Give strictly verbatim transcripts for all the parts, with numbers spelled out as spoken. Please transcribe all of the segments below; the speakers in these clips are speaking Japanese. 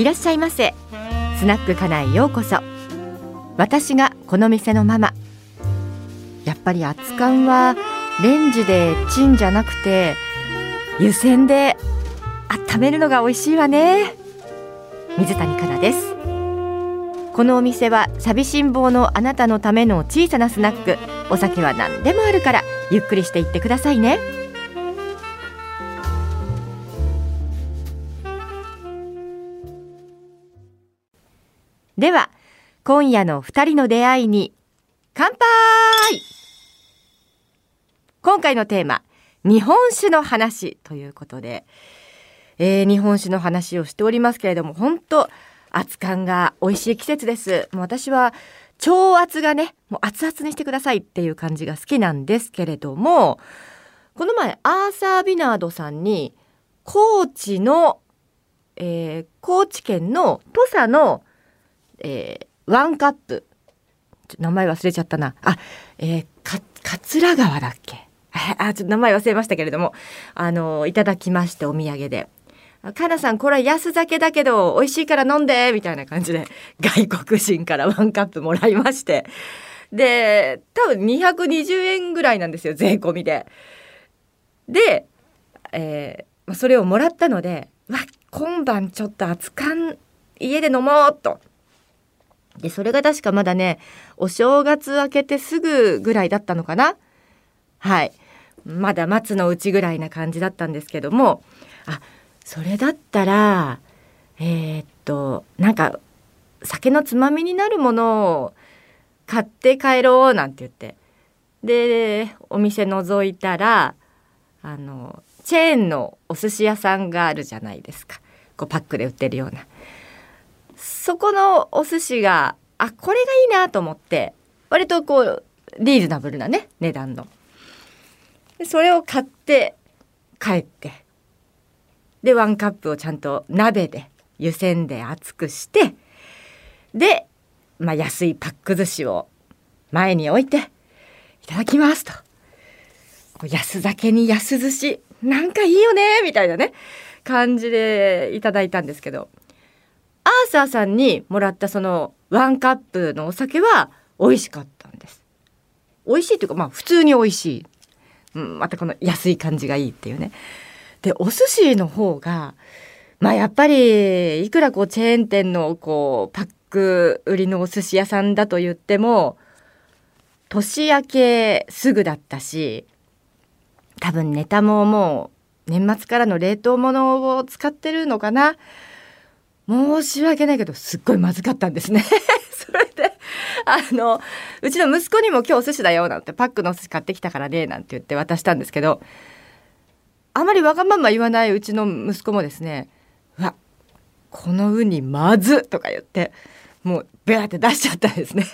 いらっしゃいませ。スナックかなえようこそ。私がこの店のママ。やっぱり熱燗はレンジでチンじゃなくて湯煎で温めるのが美味しいわね。水谷香奈です。このお店は寂しん坊のあなたのための小さなスナック。お酒は何でもあるからゆっくりしていってくださいね。では今夜のふたりの出会いに乾杯。今回のテーマ、日本酒の話ということで、えー、日本酒の話をしておりますけれども、本当熱燗が美味しい季節です。もう私は超熱がね、もう熱々にしてくださいっていう感じが好きなんですけれども、この前アーサー・ビナードさんに高知の、えー、高知県の土佐の、えー、ワンカップ、名前忘れちゃったなあ、えー、か桂川だっけあ、ちょっと名前忘れましたけれども、あのいただきまして、お土産で、かなさんこれは安酒だけど美味しいから飲んでみたいな感じで外国人からワンカップもらいまして、で多分にひゃくにじゅうえんぐらいなんですよ、税込みで。で、えー、それをもらったので、わ今晩ちょっと熱燗家で飲もうと。でそれが確かまだね、お正月明けてすぐぐらいだったのかな。はい、まだ松の内ぐらいな感じだったんですけども、あそれだったらえー、っとなんか酒のつまみになるものを買って帰ろうなんて言って、でお店覗いたら、あのチェーンのお寿司屋さんがあるじゃないですか、こうパックで売ってるような。そこのお寿司が、あこれがいいなと思って、割とこうリーズナブルなね値段の、でそれを買って帰って、でワンカップをちゃんと鍋で湯煎で熱くして、で、まあ、安いパック寿司を前に置いていただきますと。こう安酒に安寿司なんかいいよねみたいなね感じでいただいたんですけど、アーサーさんにもらったそのワンカップのお酒は美味しかったんです。美味しいというか、まあ普通に美味しい、うん、またこの安い感じがいいっていうね。でお寿司の方が、まあやっぱりいくらこうチェーン店のこうパック売りのお寿司屋さんだと言っても、年明けすぐだったし、多分ネタももう年末からの冷凍物を使ってるのかな。申し訳ないけどすっごいまずかったんですねそれであのうちの息子にも今日お寿司だよなんて、パックのお寿司買ってきたからねなんて言って渡したんですけど、あまりわがまま言わないうちの息子もですね、うわこのウニまずとか言って、もうベアって出しちゃったんですね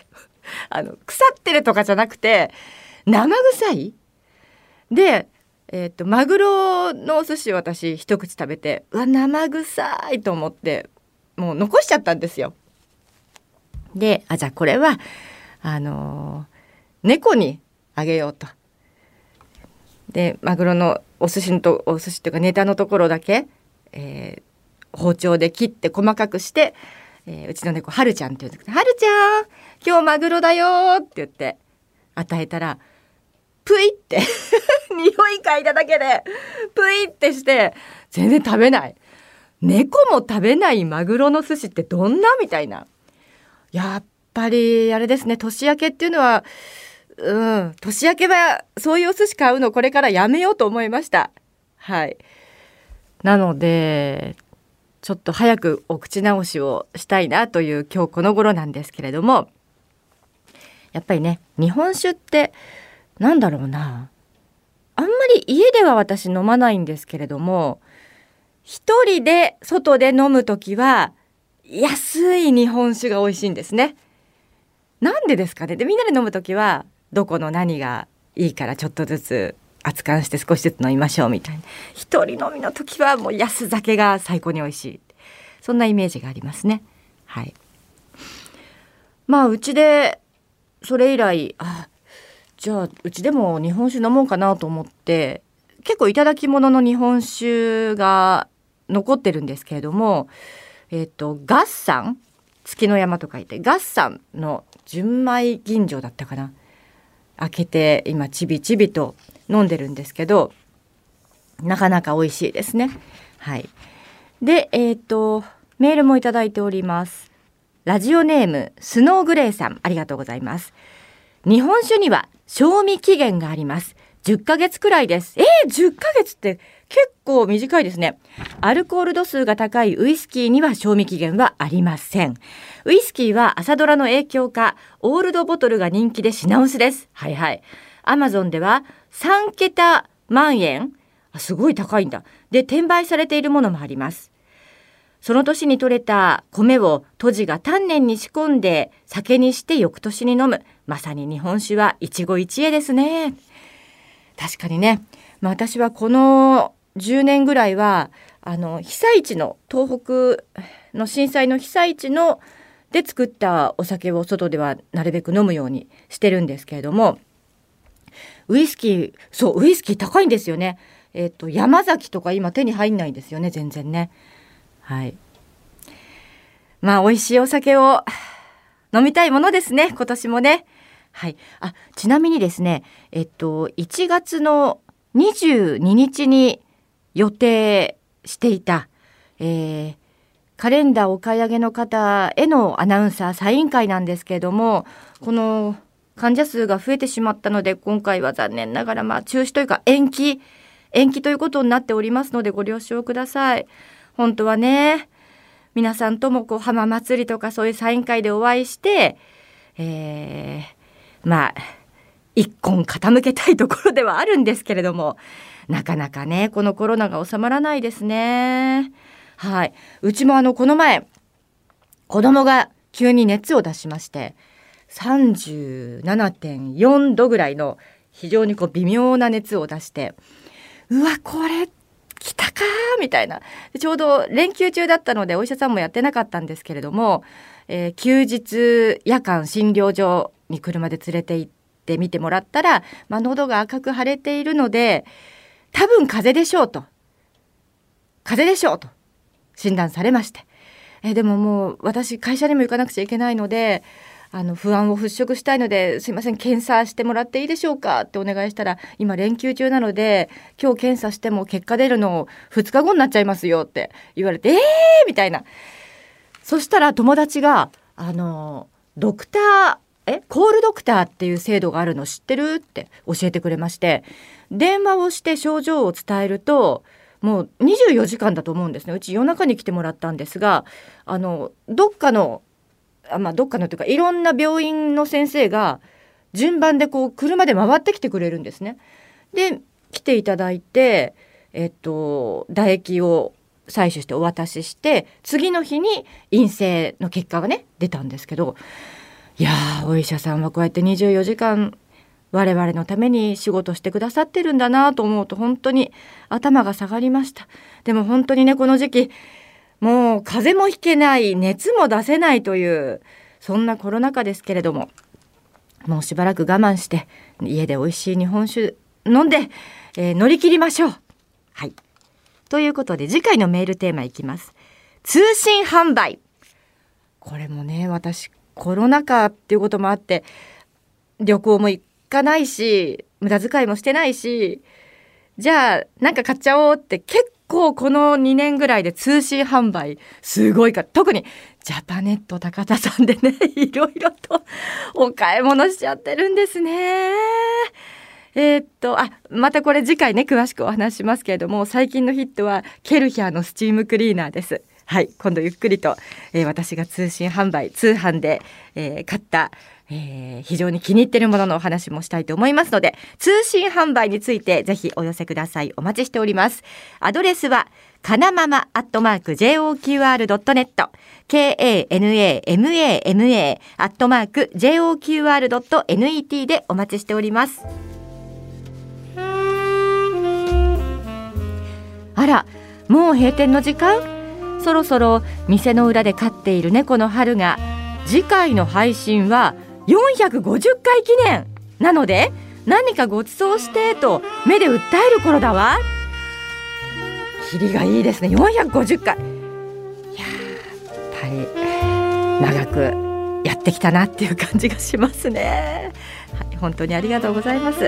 あの腐ってるとかじゃなくて生臭いで、えー、とマグロのお寿司を私一口食べて、うわ生臭いと思ってもう残しちゃったんですよ。で、あじゃあこれはあのー、猫にあげようと。でマグロのお寿司のとお寿司というかネタのところだけ、えー、包丁で切って細かくして、えー、うちの猫はるちゃんって言うんですけど、はるちゃん今日マグロだよって言って与えたら、プイって匂い嗅いだだけでプイってして全然食べない。猫も食べないマグロの寿司ってどんなみたいな。やっぱりあれですね、年明けっていうのは、うん、年明けはそういうお寿司買うのこれからやめようと思いました。はい、なのでちょっと早くお口直しをしたいなという今日この頃なんですけれども、やっぱりね日本酒ってなんだろうな、あんまり家では私飲まないんですけれども、一人で外で飲むときは安い日本酒が美味しいんですね。なんでですかね。でみんなで飲むときはどこの何がいいからちょっとずつ熱燗して少しずつ飲みましょうみたいな。一人飲みのときはもう安酒が最高に美味しい、そんなイメージがありますね。はい。まあうちでそれ以来、あじゃあうちでも日本酒飲もうかなと思って、結構いただき物の日本酒が残ってるんですけれども、えっと月山、月の山と書いて月山の純米吟醸だったかな、開けて今ちびちびと飲んでるんですけど、なかなか美味しいですね。はい。で、えっとメールもいただいております。ラジオネームスノーグレーさん、ありがとうございます。日本酒には賞味期限があります。じゅっかげつくらいです。えー、じゅっかげつって結構短いですね。アルコール度数が高いウイスキーには賞味期限はありません。ウイスキーは朝ドラの影響かオールドボトルが人気で品薄です。はいはい。アマゾンではさんけたまんえん、あ、すごい高いんだ、で転売されているものもあります。その年に採れた米を杜氏が丹念に仕込んで酒にして翌年に飲む。まさに日本酒は一期一会ですね。確かにね、まあ、私はこのじゅうねんぐらいはあの被災地の東北の震災の被災地ので作ったお酒を外ではなるべく飲むようにしてるんですけれども、ウイスキー、そうウイスキー高いんですよね。えっと、山崎とか今手に入んないんですよね、全然ね。はい、まあ美味しいお酒を飲みたいものですね、今年もね。はい、あ、ちなみにですね、えっといちがつのにじゅうににちに予定していた、えー、カレンダーお買い上げの方へのアナウンサーサイン会なんですけれども、この患者数が増えてしまったので今回は残念ながらまあ中止というか延期延期ということになっておりますのでご了承ください。本当はね、皆さんともこう浜祭りとかそういうサイン会でお会いして、えー、まあ一根傾けたいところではあるんですけれども、なかなかねこのコロナが収まらないですね。はい、うちもあのこの前子供が急に熱を出しまして さんじゅうななてんよんどぐらいの非常にこう微妙な熱を出して、うわこれ来たかみたいな、ちょうど連休中だったのでお医者さんもやってなかったんですけれども、えー、休日夜間診療所に車で連れて行って見てもらったら、まあ、喉が赤く腫れているので多分風邪でしょうと風邪でしょうと診断されまして、えー、でももう私会社にも行かなくちゃいけないので、あの不安を払拭したいのですいません検査してもらっていいでしょうかってお願いしたら、今連休中なので今日検査しても結果出るのふつかごになっちゃいますよって言われて、えーみたいな。そしたら友達があのドクターえコールドクターっていう制度があるの知ってるって教えてくれまして、電話をして症状を伝えるともうにじゅうよじかんだと思うんですね。うち夜中に来てもらったんですが、あのどっかのまあ、どっかのというかいろんな病院の先生が順番でこう車で回ってきてくれるんですね。で来ていただいて、えっと、唾液を採取してお渡しして、次の日に陰性の結果がね出たんですけど、いやーお医者さんはこうやってにじゅうよじかん我々のために仕事してくださってるんだなと思うと本当に頭が下がりました。でも本当にねこの時期もう風邪もひけない熱も出せないというそんなコロナ禍ですけれども、もうしばらく我慢して家で美味しい日本酒飲んで、えー、乗り切りましょう。はい、ということで次回のメールテーマいきます。通信販売、これもね私コロナ禍っていうこともあって旅行も行かないし無駄遣いもしてないし、じゃあなんか買っちゃおうって結構こうこのにねんぐらいで通信販売すごいから、特にジャパネット高田さんでねいろいろとお買い物しちゃってるんですね。えー、っとあまたこれ次回ね詳しくお話しますけれども、最近のヒットはケルヒャーのスチームクリーナーです。はい、今度ゆっくりと、えー、私が通信販売通販で、えー、買った、えー、非常に気に入ってるもののお話もしたいと思いますので、通信販売についてぜひお寄せください。お待ちしております。アドレスはかなまま アットマーク ジェイオーキューアール ドット ネット ケー エー エヌ エー エム エー エム エー アットマーク ジェイオーキューアール ドット ネット でお待ちしております。あら、もう閉店の時間？そろそろ店の裏で飼っている猫の春が、次回の配信はよんひゃくごじゅっかい記念なので何かごちそうしてと目で訴える頃だわ。キリがいいですね、よんひゃくごじゅっかい。いやぱり長くやってきたなっていう感じがしますね。はい、本当にありがとうございます。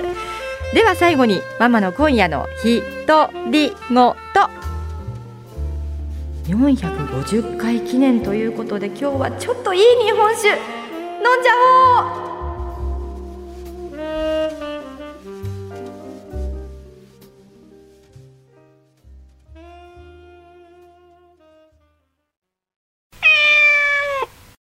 では最後にママの今夜のひとりごと、よんひゃくごじゅっかい記念ということで、今日はちょっといい日本酒飲んじゃおう。